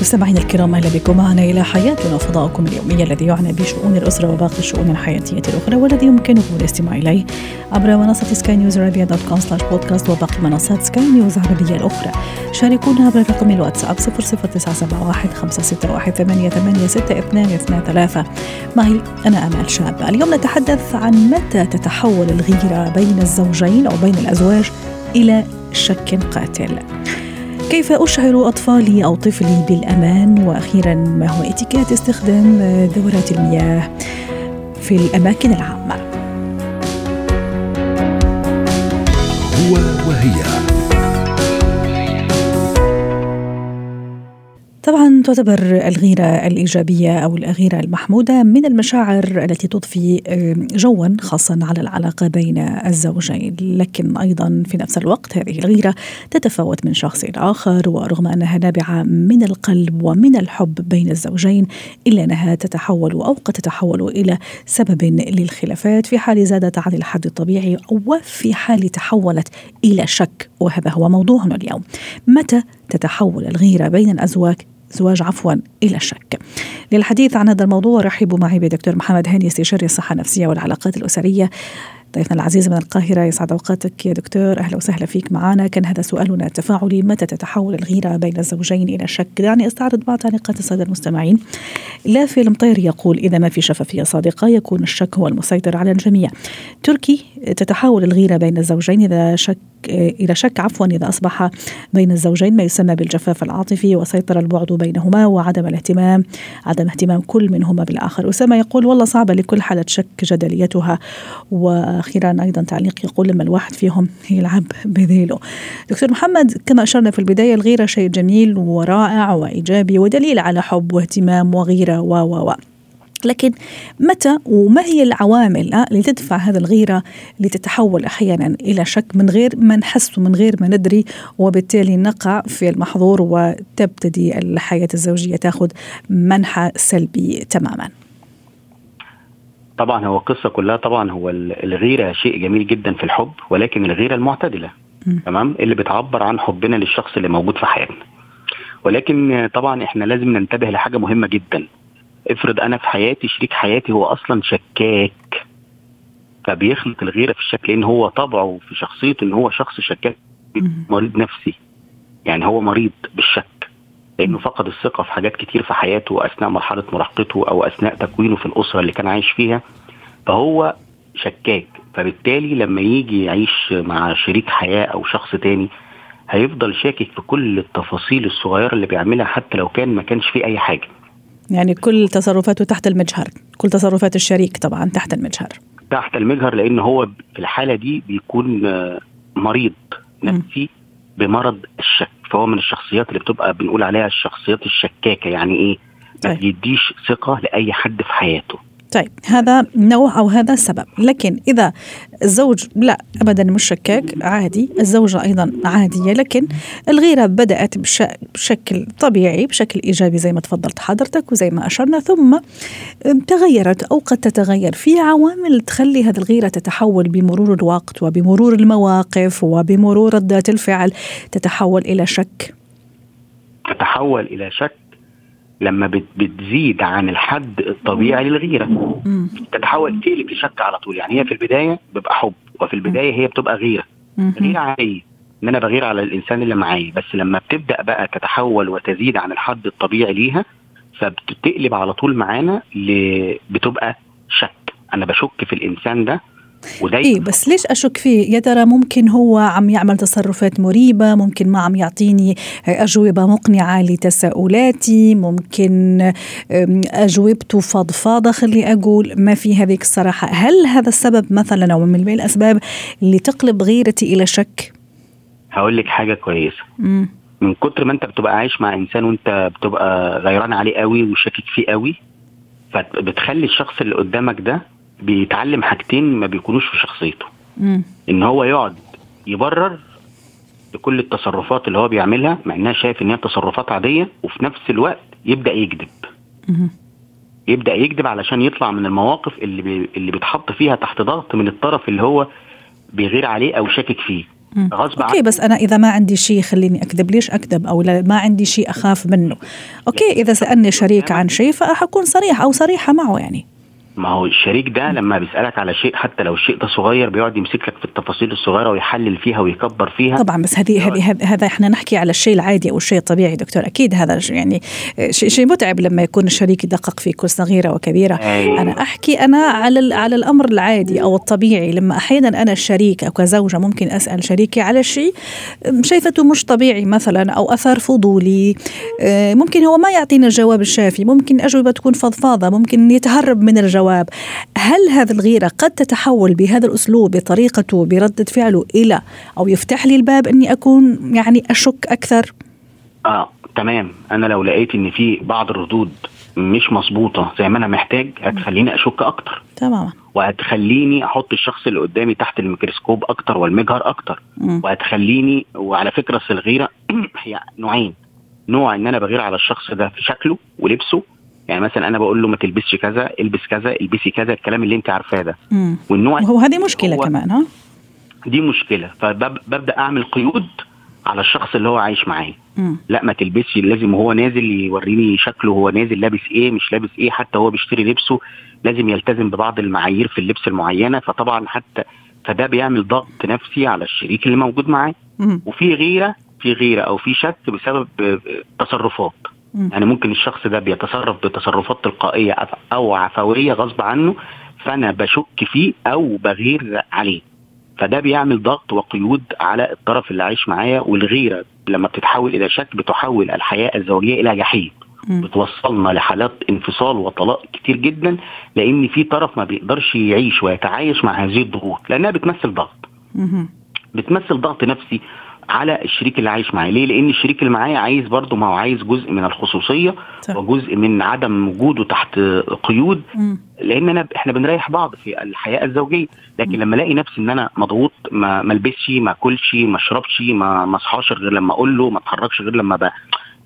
مستمعينا الكرام، اهلا بكم معنا الى حياتنا، فضاؤكم اليومي الذي يعنى بشؤون الاسره وباقي الشؤون الحياتيه الاخرى، والذي يمكنكم الاستماع اليه عبر منصه skynewsarabia.com/podcast وباقي منصات سكاي نيوز عربيه الاخرى. شاركونا عبر رقم الواتساب 00971 561 886223. معي انا امال شاب. اليوم نتحدث عن متى تتحول الغيره بين الزوجين او بين الازواج الى شك قاتل. كيف أشعر أطفالي أو طفلي بالأمان؟ وأخيراً، ما هو إتيكيت استخدام دورات المياه في الأماكن العامة؟ هو وهي. طبعاً تعتبر الغيرة الإيجابية أو الغيرة المحمودة من المشاعر التي تضفي جواً خاصاً على العلاقة بين الزوجين، لكن أيضاً في نفس الوقت هذه الغيرة تتفاوت من شخص إلى آخر، ورغم أنها نابعة من القلب ومن الحب بين الزوجين، إلا أنها تتحول أو قد تتحول إلى سبب للخلافات في حال زادت عن الحد الطبيعي وفي حال تحولت إلى شك، وهذا هو موضوعنا اليوم. متى تتحول الغيرة بين الأزواج إلى الشك؟ للحديث عن هذا الموضوع رحبوا معي بدكتور محمد هاني، استشاري الصحة النفسية والعلاقات الأسرية، ضيفنا العزيز من القاهرة. يسعد أوقاتك يا دكتور، أهلا وسهلا فيك معنا. كان هذا سؤالنا التفاعلي، متى تتحول الغيرة بين الزوجين إلى شك؟ دعني أستعرض بعض تعليقات السادة المستمعين. لا في المطير يقول: إذا ما في شفافية صادقة يكون الشك هو المسيطر على الجميع. تركي: تتحول الغيرة بين الزوجين إلى شك إذا أصبح بين الزوجين ما يسمى بالجفاف العاطفي وسيطر البعد بينهما وعدم الاهتمام، عدم اهتمام كل منهما بالآخر. أسامة يقول: والله صعبة لكل حالة شك جدليتها. وأخيرا أيضا تعليق يقول: لما الواحد فيهم يلعب بذيله. دكتور محمد، كما أشرنا في البداية، الغيرة شيء جميل ورائع وإيجابي ودليل على حب واهتمام وغيرة لكن متى وما هي العوامل اللي تدفع هذا الغيرة لتتحول أحيانا إلى شك من غير ما نحس ومن غير ما ندري، وبالتالي نقع في المحظور وتبتدي الحياة الزوجية تأخذ منحى سلبي تماما؟ طبعا هو قصة كلها، طبعا هو الغيرة شيء جميل جدا في الحب، ولكن الغيرة المعتدلة تمام اللي بتعبر عن حبنا للشخص اللي موجود في حياتنا. ولكن طبعا احنا لازم ننتبه لحاجة مهمة جدا. افرض انا في حياتي شريك حياتي هو اصلا شكاك، فبيخلط الغيره في الشكل، ان هو طبعه في شخصيته ان هو شخص شكاك، مريض نفسي، يعني هو مريض بالشك لانه فقد الثقه في حاجات كتير في حياته اثناء مرحله مراهقته او اثناء تكوينه في الاسره اللي كان عايش فيها، فهو شكاك. فبالتالي لما يجي يعيش مع شريك حياه او شخص تاني هيفضل شاكك في كل التفاصيل الصغيره اللي بيعملها، حتى لو كان ما كانش فيه اي حاجه، يعني كل تصرفاته تحت المجهر، كل تصرفات الشريك طبعا تحت المجهر، لأن هو في الحالة دي بيكون مريض نفسي بمرض الشك. فهو من الشخصيات اللي بتبقى بنقول عليها الشخصيات الشكاكة، يعني إيه؟ ما بيديش ثقة لأي حد في حياته. طيب، هذا نوع أو هذا السبب. لكن إذا الزوج لا أبدا مش شكاك، عادي، الزوجة أيضا عادية، لكن الغيرة بدأت بشكل طبيعي، بشكل إيجابي زي ما تفضلت حضرتك وزي ما أشرنا، ثم تغيرت أو قد تتغير. في عوامل تخلي هذه الغيرة تتحول بمرور الوقت وبمرور المواقف وبمرور ردات الفعل تتحول إلى شك لما بتزيد عن الحد الطبيعي للغيرة، تتحول تقلب لشك على طول. يعني هي في البداية بيبقى حب، وفي البداية هي بتبقى غيرة عادية، ان انا بغير على الانسان اللي معايا، بس لما بتبدأ بقى تتحول وتزيد عن الحد الطبيعي ليها، فبتقلب على طول معانا بتبقى شك. انا بشك في الانسان ده، بس ليش أشك فيه؟ يا ترى ممكن هو عم يعمل تصرفات مريبة، ممكن ما عم يعطيني أجوبة مقنعة لتساؤلاتي، ممكن أجوبته فضفاضة، خلي أقول ما في هذيك الصراحة. هل هذا السبب مثلا أو من الأسباب اللي تقلب غيرتي إلى شك؟ هقول لك حاجة كويسة. من كتر ما أنت بتبقى عايش مع إنسان وأنت بتبقى غيران عليه قوي وشكك فيه قوي، فبتخلي الشخص اللي قدامك ده بيتعلم حاجتين ما بيكونوش في شخصيته. ان هو يقعد يبرر لكل التصرفات اللي هو بيعملها مع انها شايف ان هي تصرفات عاديه، وفي نفس الوقت يبدا يكذب. يبدا يكذب علشان يطلع من المواقف اللي بيتحط فيها تحت ضغط من الطرف اللي هو بيغير عليه او شاكك فيه غصب عنه. اوكي، بس انا اذا ما عندي شيء خليني اكذب، ليش اكذب؟ او ما عندي شيء اخاف منه. اوكي، اذا سالني شريك عن شيء فهكون صريح او صريحه معه. يعني ما هو الشريك ده لما بيسألك على شيء حتى لو الشيء ده صغير بيقعد يمسك لك في التفاصيل الصغيرة ويحلل فيها ويكبر فيها. طبعا بس هذا احنا نحكي على الشيء العادي او الشيء الطبيعي دكتور. اكيد هذا يعني شيء متعب لما يكون الشريك يدقق في كل صغيرة وكبيرة. أيوة. انا احكي انا على الامر العادي او الطبيعي، لما احيانا انا الشريك او كزوجة ممكن اسأل شريكي على شيء شايفته مش طبيعي مثلا او اثار فضولي، ممكن هو ما يعطينا الجواب الشافي، ممكن اجوبة تكون فضفاضة، ممكن يتهرب من الجواب. هل هذه الغيرة قد تتحول بهذا الأسلوب بطريقته بردة فعله إلى أو يفتح لي الباب أني أكون يعني أشك أكثر؟ تمام. أنا لو لقيت أن في بعض الردود مش مظبوطة زي ما أنا محتاج هتخليني أشك أكتر. تمام. وهتخليني أحط الشخص اللي قدامي تحت الميكروسكوب أكتر والمجهر أكتر. وهتخليني، وعلى فكرة الغيرة هي نوعين. نوع أن أنا بغير على الشخص ده في شكله ولبسه، يعني مثلا انا بقول له ما تلبسش كذا، البس كذا، البسي كذا، الكلام اللي انت عارفاه ده. والنوع هو هذه مشكله كمان. ها دي مشكله. فببدا اعمل قيود على الشخص اللي هو عايش معايا. لا ما تلبسش، لازم هو نازل يوريني شكله، هو نازل لابس ايه مش لابس ايه، حتى هو بيشتري لبسه لازم يلتزم ببعض المعايير في اللبس المعينه. فطبعا حتى فده بيعمل ضغط نفسي على الشريك اللي موجود معايا. وفي غيره او في شك بسبب تصرفات. يعني ممكن الشخص ده بيتصرف بتصرفات تلقائية أو عفوية غصب عنه، فأنا بشك فيه أو بغير عليه، فده بيعمل ضغط وقيود على الطرف اللي عايش معايا. والغيرة لما بتتحول إلى شك بتحول الحياة الزوجية إلى جحيم، بتوصلنا لحالات انفصال وطلاق كتير جدا، لأن في طرف ما بيقدرش يعيش ويتعايش مع هذه الضغوط لأنها بتمثل ضغط. بتمثل ضغط نفسي على الشريك اللي عايش معايا. ليه؟ لان الشريك اللي معايا عايز برضه، ما هو عايز جزء من الخصوصيه وجزء من عدم وجوده تحت قيود، لان احنا بنريح بعض في الحياه الزوجيه. لكن لما الاقي نفسي ان انا مضغوط، ما البسش، ما اكلش، ما اشربش، ما اصحاش غير لما اقول له، ما اتحركش غير لما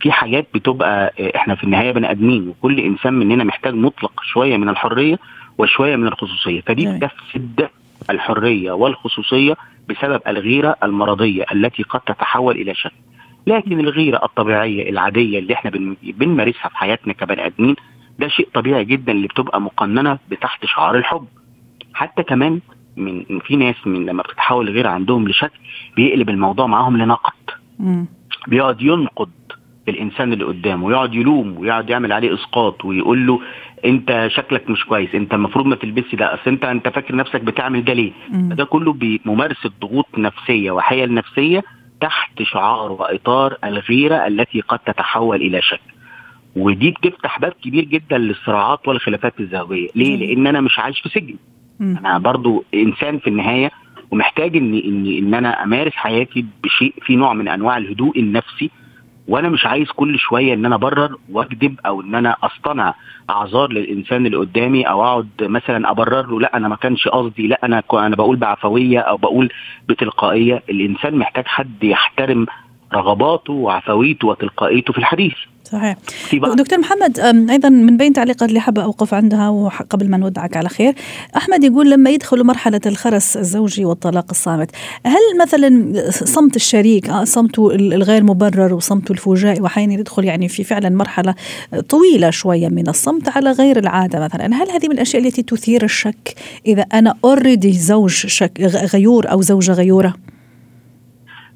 في حاجات بتبقى، احنا في النهايه بني ادمين وكل انسان مننا محتاج مطلق شويه من الحريه وشويه من الخصوصيه. فدي بتفسد الحريه والخصوصيه بسبب الغيرة المرضية التي قد تتحول إلى شك. لكن الغيرة الطبيعية العادية اللي احنا بنمارسها في حياتنا كبني آدمين ده شيء طبيعي جدا، اللي بتبقى مقننة بتحت شعار الحب. حتى كمان من في ناس من لما بتتحول غيرة عندهم لشك بيقلب الموضوع معاهم لنقد. بيقعد ينقد الإنسان اللي قدامه، ويقعد يلوم ويقعد يعمل عليه إسقاط ويقول له انت شكلك مش كويس، انت المفروض ما تلبسي ده، اصل انت فاكر نفسك بتعمل ده ليه. ده كله بممارسه ضغوط نفسيه وحيل نفسيه تحت شعار واطار الغيره التي قد تتحول الى شك. ودي بتفتح باب كبير جدا للصراعات والخلافات الزوجيه. ليه؟ لان انا مش عايش في سجن، انا برضو انسان في النهايه، ومحتاج ان انا امارس حياتي بشيء في نوع من انواع الهدوء النفسي. وانا مش عايز كل شويه ان انا برر واكذب، او ان انا اصطنع اعذار للانسان اللي قدامي، او اقعد مثلا ابرر له لا انا ما كانش قصدي، لا انا بقول بعفويه او بقول بتلقائيه. الانسان محتاج حد يحترم رغباته وعفويته وتلقائيته في الحديث. صحيح. دكتور محمد، أيضا من بين تعليقات اللي حابة أوقف عندها وقبل ما نودعك على خير، أحمد يقول لما يدخل مرحلة الخرس الزوجي والطلاق الصامت، هل مثلا صمت الشريك، صمته الغير مبرر وصمته الفجائي، وحين يدخل يعني في فعلا مرحلة طويلة شوية من الصمت على غير العادة مثلا، هل هذه من الأشياء التي تثير الشك إذا أنا أريد زوج غيور أو زوجة غيورة؟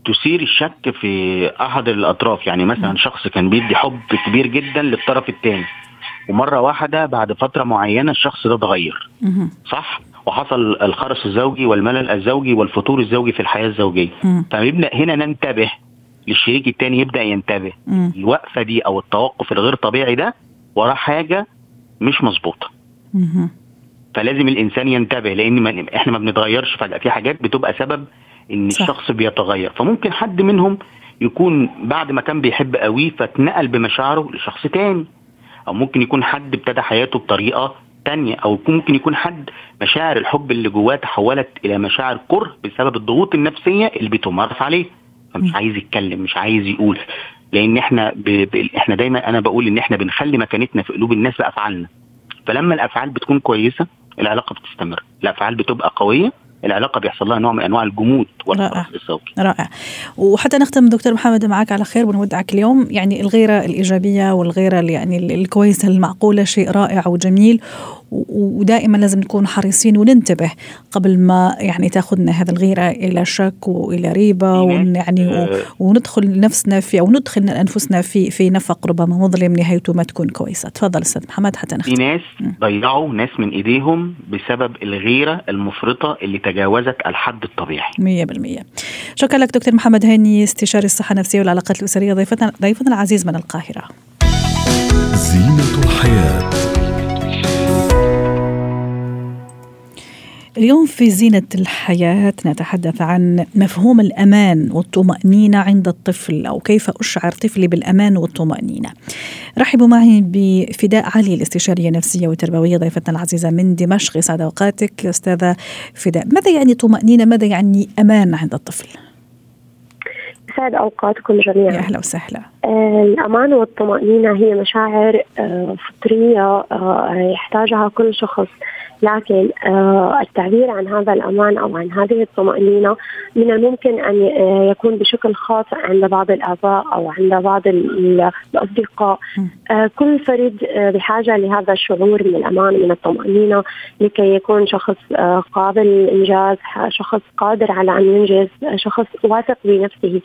تثير الشك في أحد الأطراف. يعني مثلا شخص كان بيدي حب كبير جدا للطرف الثاني، ومرة واحدة بعد فترة معينة الشخص ده اتغير، صح؟ وحصل الخرس الزوجي والملل الزوجي والفطور الزوجي في الحياة الزوجية. فبنبدأ هنا ننتبه، للشريك الثاني يبدأ ينتبه الوقفة دي أو التوقف الغير طبيعي ده وراه حاجة مش مظبوطة. فلازم الإنسان ينتبه، لأن احنا ما بنتغيرش فجأة، في حاجات بتبقى سبب ان صح. الشخص بيتغير. فممكن حد منهم يكون بعد ما كان بيحب قوي فتنقل بمشاعره لشخص تاني، او ممكن يكون حد ابتدى حياته بطريقه تانية، أو ممكن يكون حد مشاعر الحب اللي جواه تحولت إلى مشاعر كره بسبب الضغوط النفسية اللي بتمارس عليه، مش عايز يتكلم، مش عايز يقول، لأن إحنا دايما أنا بقول إن إحنا بنخلي مكانتنا في قلوب الناس بأفعالنا. فلما الأفعال بتكون كويسة العلاقة بتستمر، الأفعال بتبقى قوية، العلاقة بيحصل لها نوع من أنواع الجمود والحرص الصوتي. رائع. وحتى نختم دكتور محمد معك على خير ونودعك اليوم، يعني الغيرة الإيجابية والغيرة يعني الكويسة المعقولة شيء رائع وجميل، ودائما لازم نكون حريصين وننتبه قبل ما يعني تاخذنا هذا الغيرة إلى شك وإلى ريبة، ويعني وندخل نفسنا في أو ندخل أنفسنا في نفق ربما مظلم نهايته ما تكون كويسة. تفضل أستاذ محمد حتى نختم. في ناس ضيعوا ناس من إيديهم بسبب الغيرة المفرطة اللي تجاوزت الحد الطبيعي 100%. شكرا لك دكتور محمد هاني، استشاري الصحة النفسية والعلاقات الأسرية، ضيفنا العزيز من القاهرة. زينة الحياة اليوم في زينة الحياة نتحدث عن مفهوم الأمان والطمأنينة عند الطفل، أو كيف أشعر طفلي بالأمان والطمأنينة. رحبوا معي بفداء علي الاستشارية النفسية والتربوية ضيفتنا العزيزة من دمشق. يسعد أوقاتك أستاذة فداء. ماذا يعني طمأنينة؟ ماذا يعني أمان عند الطفل؟ يسعد أوقاتكم جميعا. يا أهلا وسهلا. الأمان والطمأنينة هي مشاعر فطرية يحتاجها كل شخص، لكن التعبير عن هذا الأمان أو عن هذه الطمأنينة من الممكن أن يكون بشكل خاص عند بعض الآباء أو عند بعض الأصدقاء. كل فرد بحاجة لهذا الشعور من الأمان من الطمأنينة لكي يكون شخص قابل للإنجاز، شخص قادر على أن ينجز، شخص واثق بنفسه.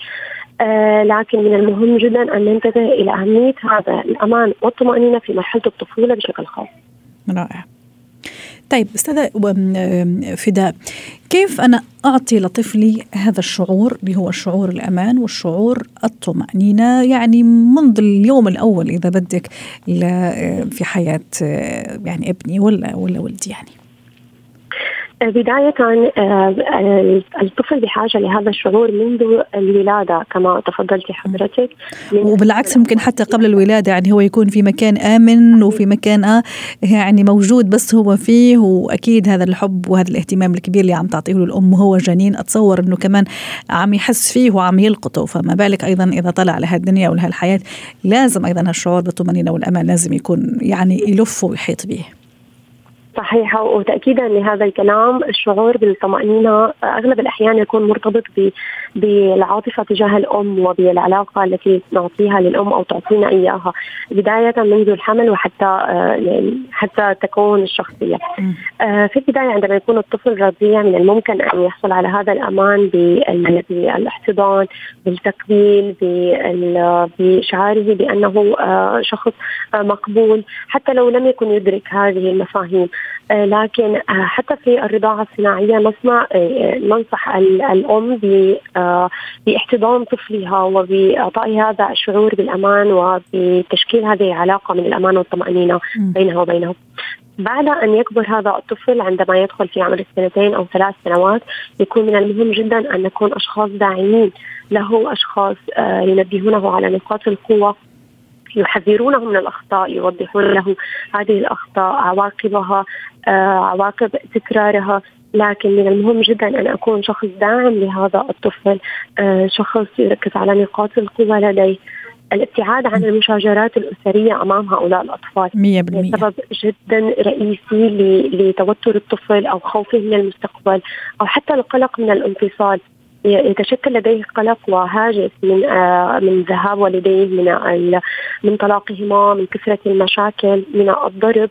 لكن من المهم جدا أن ننتبه إلى أهمية هذا الأمان والطمأنينة في مرحلة الطفولة بشكل خاص. رائع. طيب أستاذة فداء، كيف أنا أعطي لطفلي هذا الشعور اللي هو الشعور الأمان والشعور الطمأنينة، يعني منذ اليوم الأول إذا بدك في حياة يعني ابني ولا ولدي؟ يعني بداية الطفل بحاجة لهذا الشعور منذ الولادة كما تفضلت حضرتك، وبالعكس ممكن حتى قبل الولادة، يعني هو يكون في مكان آمن وفي مكان يعني موجود بس هو فيه، وأكيد هذا الحب وهذا الاهتمام الكبير اللي عم تعطيه الأم وهو جنين أتصور أنه كمان عم يحس فيه وعم يلقطه، فما بالك أيضا إذا طلع لهالدنيا ولهالحياة، لازم أيضا هالشعور بالطمأنينة والأمان لازم يكون يعني يلف ويحيط به. صحيح، وتأكيدا لهذا الكلام الشعور بالطمأنينة أغلب الأحيان يكون مرتبط بالعاطفة تجاه الأم وبالعلاقة التي نعطيها للأم أو تعطينا إياها بداية منذ الحمل وحتى تكون الشخصية. في البداية عندما يكون الطفل رضيع من الممكن أن يحصل على هذا الأمان بالاحتضان، بالتقبيل، بشعاره بأنه شخص مقبول حتى لو لم يكن يدرك هذه المفاهيم. لكن حتى في الرضاعة الصناعية ننصح الأم باحتضان طفلها وبإعطائه هذا الشعور بالأمان وبتشكيل هذه العلاقة من الأمان والطمأنينة بينها وبينه. بعد أن يكبر هذا الطفل عندما يدخل في عمر 2 أو 3 سنوات يكون من المهم جدا أن نكون أشخاص داعمين له، أشخاص ينبهونه على نقاط القوة، يحذرونه من الأخطاء، يوضحون له هذه الأخطاء عواقبها، عواقب تكرارها. لكن من المهم جدا أن أكون شخص داعم لهذا الطفل، شخص يركز على نقاط القوة لديه، الابتعاد عن المشاجرات الأسرية أمام هؤلاء الأطفال 100%. سبب جدا رئيسي لتوتر الطفل أو خوفه من المستقبل أو حتى القلق من الانفصال. يتشكل لديه قلق وهاجس من ذهاب والديه، من طلاقهما، من كثرة المشاكل، من الضرب،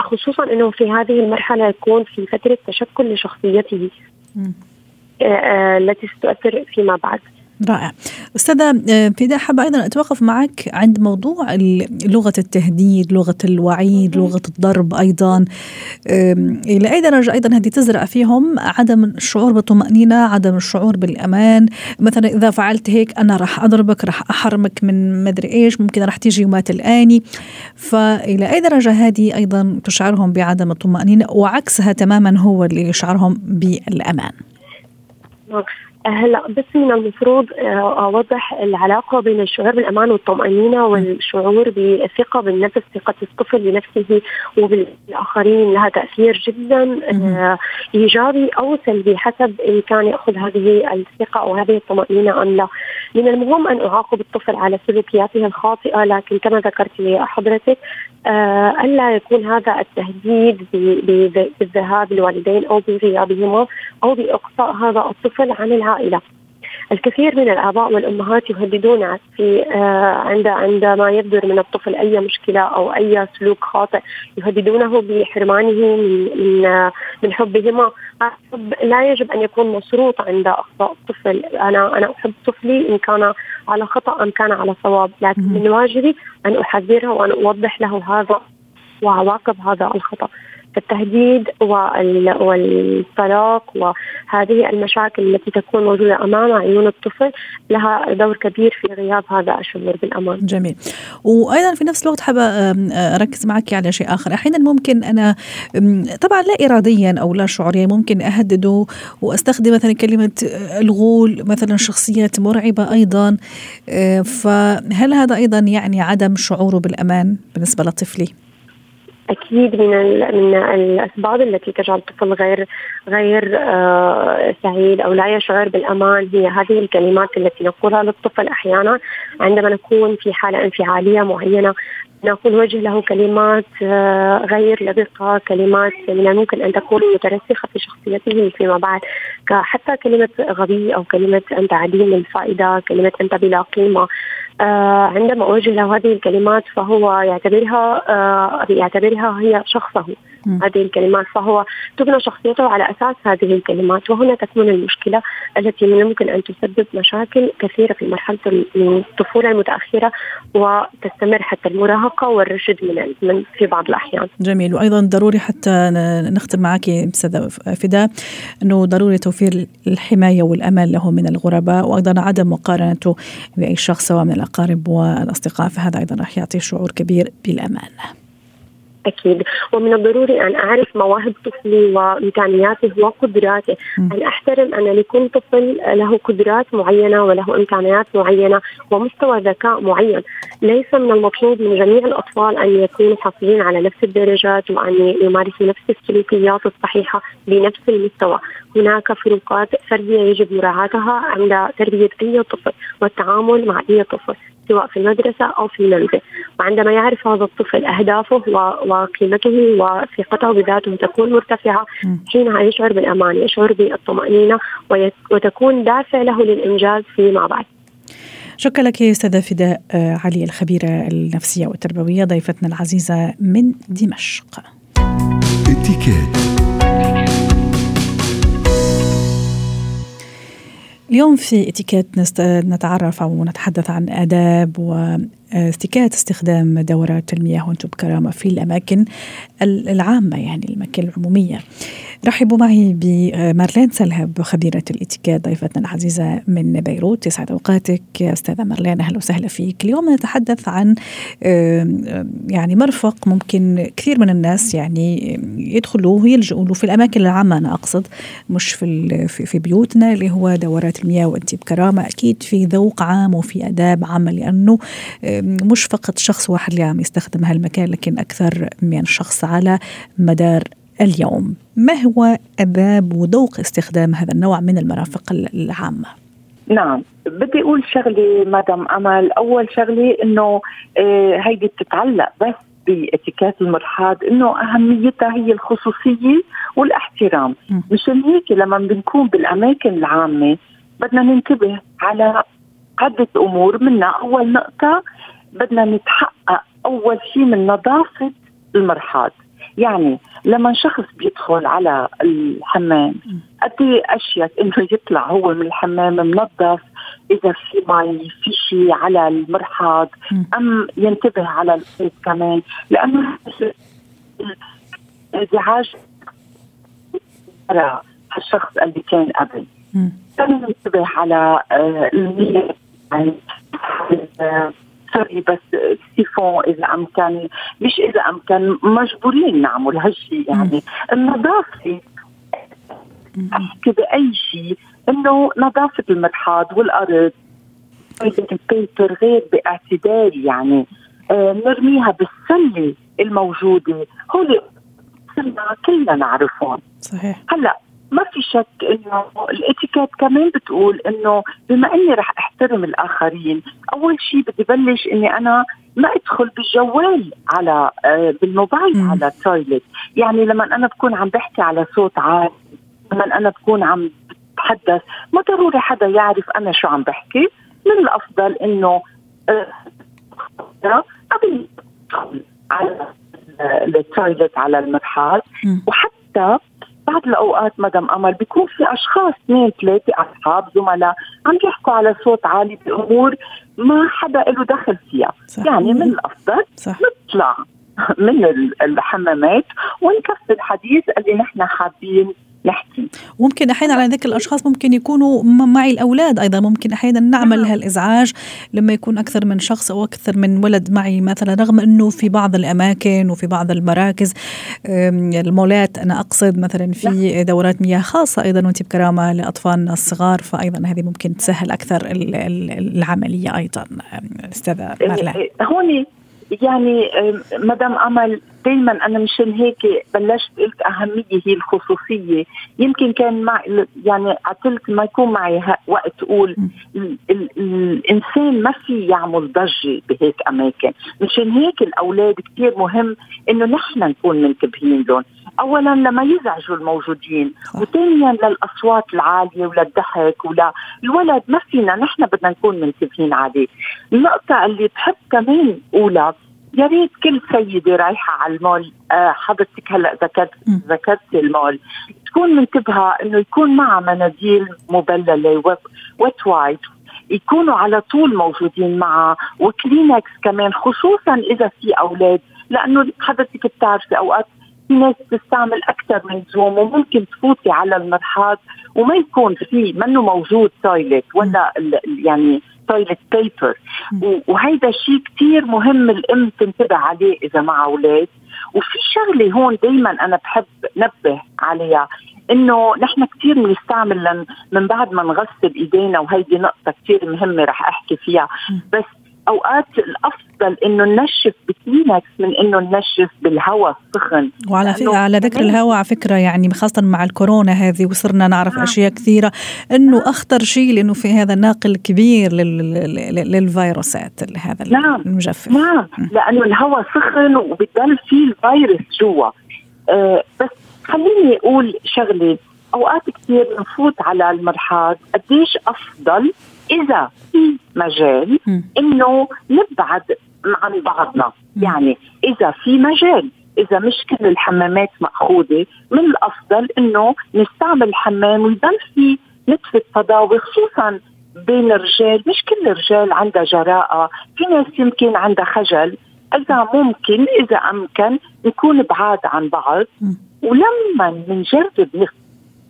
خصوصا أنه في هذه المرحلة يكون في فترة تشكل لشخصيته التي ستؤثر فيما بعد. رائع. أستاذة فداء، حابة أيضا أتوقف معك عند موضوع لغة التهديد، لغة الوعيد، لغة الضرب أيضا. إلى أي درجة أيضا هذه تزرع فيهم عدم الشعور بالطمأنينة، عدم الشعور بالأمان؟ مثلا إذا فعلت هيك أنا راح أضربك، راح أحرمك من مدري إيش، ممكن راح تيجي وما تلقاني. فإلى أي درجة هذه أيضا تشعرهم بعدم الطمأنينة، وعكسها تماما هو اللي يشعرهم بالأمان؟ هلا بس من المفروض اوضح العلاقه بين الشعور بالامان والطمانينه والشعور بالثقه بالنفس. ثقه الطفل بنفسه وبالاخرين لها تاثير جدا ايجابي او سلبي حسب ان كان ياخذ هذه الثقه او هذه الطمانينه ام لا. من المهم ان اعاقب الطفل على سلوكياته الخاطئه، لكن كما ذكرت لحضرتك الا يكون هذا التهديد بالذهاب للوالدين او بغيابهما او باقصاء هذا الطفل عن العائلة. الكثير من الآباء والأمهات يهددون في عندما يبدر من الطفل أي مشكلة أو أي سلوك خاطئ يهددونه بحرمانه من حبهما. الحب لا يجب أن يكون مشروط عند أخطاء الطفل. أنا أحب طفلي إن كان على خطأ أم كان على صواب، لكن من واجبي أن أحذره وأن أوضح له هذا وعواقب هذا الخطأ. التهديد والطلاق وهذه المشاكل التي تكون موجودة أمام عيون الطفل لها دور كبير في غياب هذا الشعور بالأمان. جميل. وأيضا في نفس الوقت حابة أركز معك على شيء آخر. أحيانا ممكن أنا طبعا لا إراديا أو لا شعوريا ممكن أهدده وأستخدم مثلا كلمة الغول، مثلا شخصيات مرعبة أيضا، فهل هذا أيضا يعني عدم شعوره بالأمان بالنسبة لطفلي؟ أكيد من الأسباب التي تجعل الطفل غير سعيد أو لا يشعر بالأمان هي هذه الكلمات التي نقولها للطفل. أحيانا عندما نكون في حالة انفعالية معينة نقول وجه له كلمات غير لبقة، كلمات من الممكن أن تكون مترسخة في شخصيته فيما بعد، حتى كلمة غبي أو كلمة أنت عديم الفائدة، كلمة أنت بلا قيمة. عندما أوجه له هذه الكلمات فهو يعتبرها هي شخصه هذه الكلمات، فهو تبنى شخصيته على أساس هذه الكلمات، وهنا تكمن المشكلة التي يمكن أن تسبب مشاكل كثيرة في مرحلة الطفولة المتأخرة وتستمر حتى المراهقة والرشد من في بعض الأحيان. جميل. وأيضا ضروري حتى نختم معك أستاذة فداء أنه ضروري توفير الحماية والأمان له من الغرباء، وأيضا عدم مقارنته بأي شخص سواء من الأقارب والأصدقاء، فهذا أيضا راح يعطي شعور كبير بالأمان. أكيد. ومن الضروري أن أعرف مواهب طفلي وإمكانياته وقدراته، أن أحترم أن لكل طفل له قدرات معينة وله إمكانيات معينة ومستوى ذكاء معين. ليس من المطلوب من جميع الأطفال أن يكونوا حاصلين على نفس الدرجات وأن يمارسوا نفس السلوكيات الصحيحة بنفس المستوى. هناك فروقات فردية يجب مراعاتها عند تربية أي طفل والتعامل مع أي طفل سواء في المدرسة أو في المنزل. وعندما يعرف هذا الطفل أهدافه وقيمته وثقته بذاته تكون مرتفعة، حينها يشعر بالأمان، يشعر بالطمأنينة وتكون دافع له للإنجاز فيما بعد. شكرا لك أستاذة فداء علي الخبيرة النفسية والتربوية ضيفتنا العزيزة من دمشق. اليوم في اتيكيت نتعرف ونتحدث عن آداب واتيكيت استخدام دورات المياه وانتم بكرامة في الأماكن العامة، يعني الأماكن العمومية. رحبوا معي بمارلين سلهب خبيرة الاتيكيت ضيفتنا العزيزة من بيروت. يسعد أوقاتك أستاذة مارلين، أهلا وسهلا فيك. اليوم نتحدث عن يعني مرفق ممكن كثير من الناس يعني يدخلوه ويلجؤوا له في الأماكن العامة، أنا أقصد مش في بيوتنا، اللي هو دورات المياه وأنت بكرامة. أكيد في ذوق عام وفي أداب عامة، لأنه مش فقط شخص واحد اللي عم يستخدم هالمكان، لكن أكثر من شخص على مدار اليوم. ما هو آداب وذوق استخدام هذا النوع من المرافق العامة؟ نعم، بدي أقول شغلي مدام أمل. أول شغلي إنه هيدي بتتعلق بس باتيكيت المرحاض، إنه أهميتها هي الخصوصية والاحترام. مشان هيك لما بنكون بالأماكن العامة بدنا ننتبه على عدة أمور. منها أول نقطة بدنا نتحقق أول شيء من نظافة المرحاض. يعني لما شخص بيدخل على الحمام قد أشيك إنه يطلع هو من الحمام منظف، إذا في ماء في شيء على المرحاض، أم ينتبه على الفيس كمان، لأنه الانزعاج على الشخص اللي كان قبل. كان ينتبه على المياه، يعني بس السيفون إذا أمكن، مش إذا أمكن مجبورين نعمل هالشي. يعني النظافة احكي باي شيء انه نظافه المرحاض والارض البيبر غير باعتدال، يعني نرميها بالسله الموجوده، هول كلنا نعرفهم. صحيح. هلا ما في شك انه الاتيكيت كمان بتقول انه بما اني رح احترم الاخرين، اول شيء بدي بلش اني انا ما ادخل بالجوال على بالموبايل على التويلت. يعني لما انا بكون عم بحكي على صوت عالي، لما انا بكون عم بتحدث، ما ضروري حدا يعرف انا شو عم بحكي. من الافضل انه قبل على التويلت على المرحاض، وحتى بعض الأوقات مدام أمل بيكون في أشخاص 2-3 أصحاب زملاء عم يحكوا على صوت عالي بأمور ما حدا له دخل فيها. صح. يعني من الأفضل نطلع من الحمامات ونكفي الحديث اللي نحن حابين نحكي. ممكن أحيانا على ذلك الأشخاص ممكن يكونوا معي الأولاد أيضا، ممكن أحيانا نعمل هالإزعاج لما يكون أكثر من شخص أو أكثر من ولد معي مثلا، رغم أنه في بعض الأماكن وفي بعض المراكز المولات أنا أقصد مثلا في دورات مياه خاصة أيضا وانتي بكرامة لأطفالنا الصغار، فأيضا هذه ممكن تسهل أكثر العملية أيضا. أستاذة مارلا هوني يعني مدام أمل دايما أنا مشان هيك بلشت قلت أهمية هي الخصوصية. يمكن كان مع يعني عتلت ما يكون معي وقت أقول الإنسان ما في يعمل ضجة بهيك أماكن، مشان هيك الأولاد كتير مهم إنه نحن نكون منتبهين لهم، أولا لما يزعجوا الموجودين، وثانيا للأصوات العالية وللضحك وللولد ما فينا نحن بدنا نكون منتبهين عليه. النقطة اللي بحب كمان أقولها، يا ريت كل سيدة رايحة على المول، حضرتك هلأ ذكرت المول، تكون منتبهة إنه يكون معها مناديل مبللة ويت وايب، يكونوا على طول موجودين معها، وكلينكس كمان خصوصا إذا في أولاد، لأنه حضرتك بتعرفي أوقات في ناس تستعمل أكثر من زوم وممكن تفوتي على المرحاض وما يكون فيه منه موجود تويلت ولا يعني تويلت بيبر، وهيدا شيء كتير مهم الأم تنتبه عليه إذا مع أولاد. وفي شغلة هون دايما أنا بحب نبه عليها، إنه نحن كتير بنستعمل من بعد ما نغسل إيدينا، وهيدي نقطة كتير مهمة رح أحكي فيها، بس أوقات الأفضل إنه ننشف بكلينكس من إنه ننشف بالهواء السخن. وعلى ذكر الهواء على فكرة، يعني خاصة مع الكورونا هذه وصرنا نعرف أشياء كثيرة إنه أخطر شيء، لأنه في هذا ناقل كبير للفيروسات هذا المجفف. نعم، لأنه الهواء سخن وبيضل فيه الفيروس جوا. بس خليني أقول شغلي، أوقات كثير نفوت على المرحاض، قديش أفضل إذا في مجال إنه نبعد عن بعضنا. يعني إذا في مجال، إذا مش كل الحمامات مأخوذة، من الأفضل إنه نستعمل الحمام ويضل في نتفة فضاوي، خصوصا بين الرجال. مش كل الرجال عندها جراءة، في ناس يمكن عندها خجل. إذا أمكن نكون بعاد عن بعض، ولما نجرب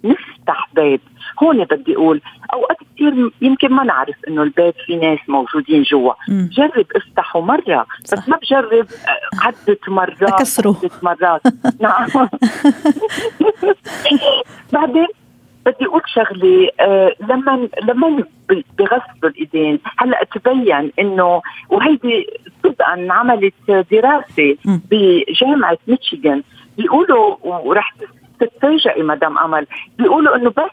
نفتح باب. هون بدي أقول أوقات كتير يمكن ما نعرف إنه الباب في ناس موجودين جوا، جرب افتحه مرة بس. صح. ما بجرب عدة مرات. نعم. بعدين بدي أقول شغلي، لما بغسلوا الإيدين هلأ تبين إنه، وهيدي صدقاً عملت دراسة بجامعة ميشيغان، بيقولوا ورح تتفاجئي مدام أمل، بيقولوا إنه بس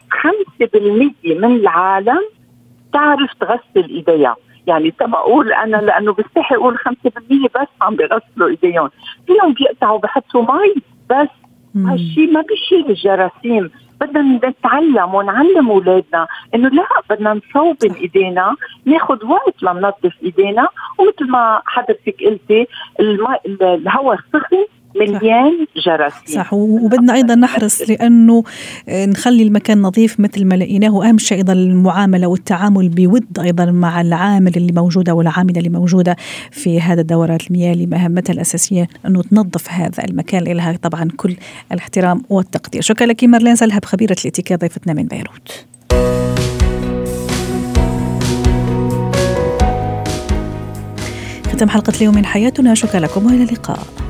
5% من العالم تعرف تغسل إيديها. يعني طب أقول أنا لأنه بستحي أقول 5% بس عم بيغسلوا إيديهم، فيهم بيقطعوا بحطوا مي بس. هالشي ما بيشيل الجراثيم. بدنا نتعلم ونعلم أولادنا إنه لا، بدنا نصوب إيدينا، ناخد وقت لننظف إيدينا، ومثل ما حضرتك قلتي الهواء السخن مليان جراثيم. صح. وبدنا أيضا نحرص لأنه نخلي المكان نظيف مثل ما لقيناه. أهم شيء أيضا المعاملة والتعامل بود أيضا مع العامل اللي موجودة والعاملة اللي موجودة في هذا الدورات المياه، اللي مهمتها الأساسية أنه تنظف هذا المكان، لها طبعا كل الاحترام والتقدير. شكرا لك مارلين سلهب، خبيرة الاتيكيت، ضيفتنا من بيروت. ختم حلقة اليوم من حياتنا، شكرا لكم وإلى اللقاء.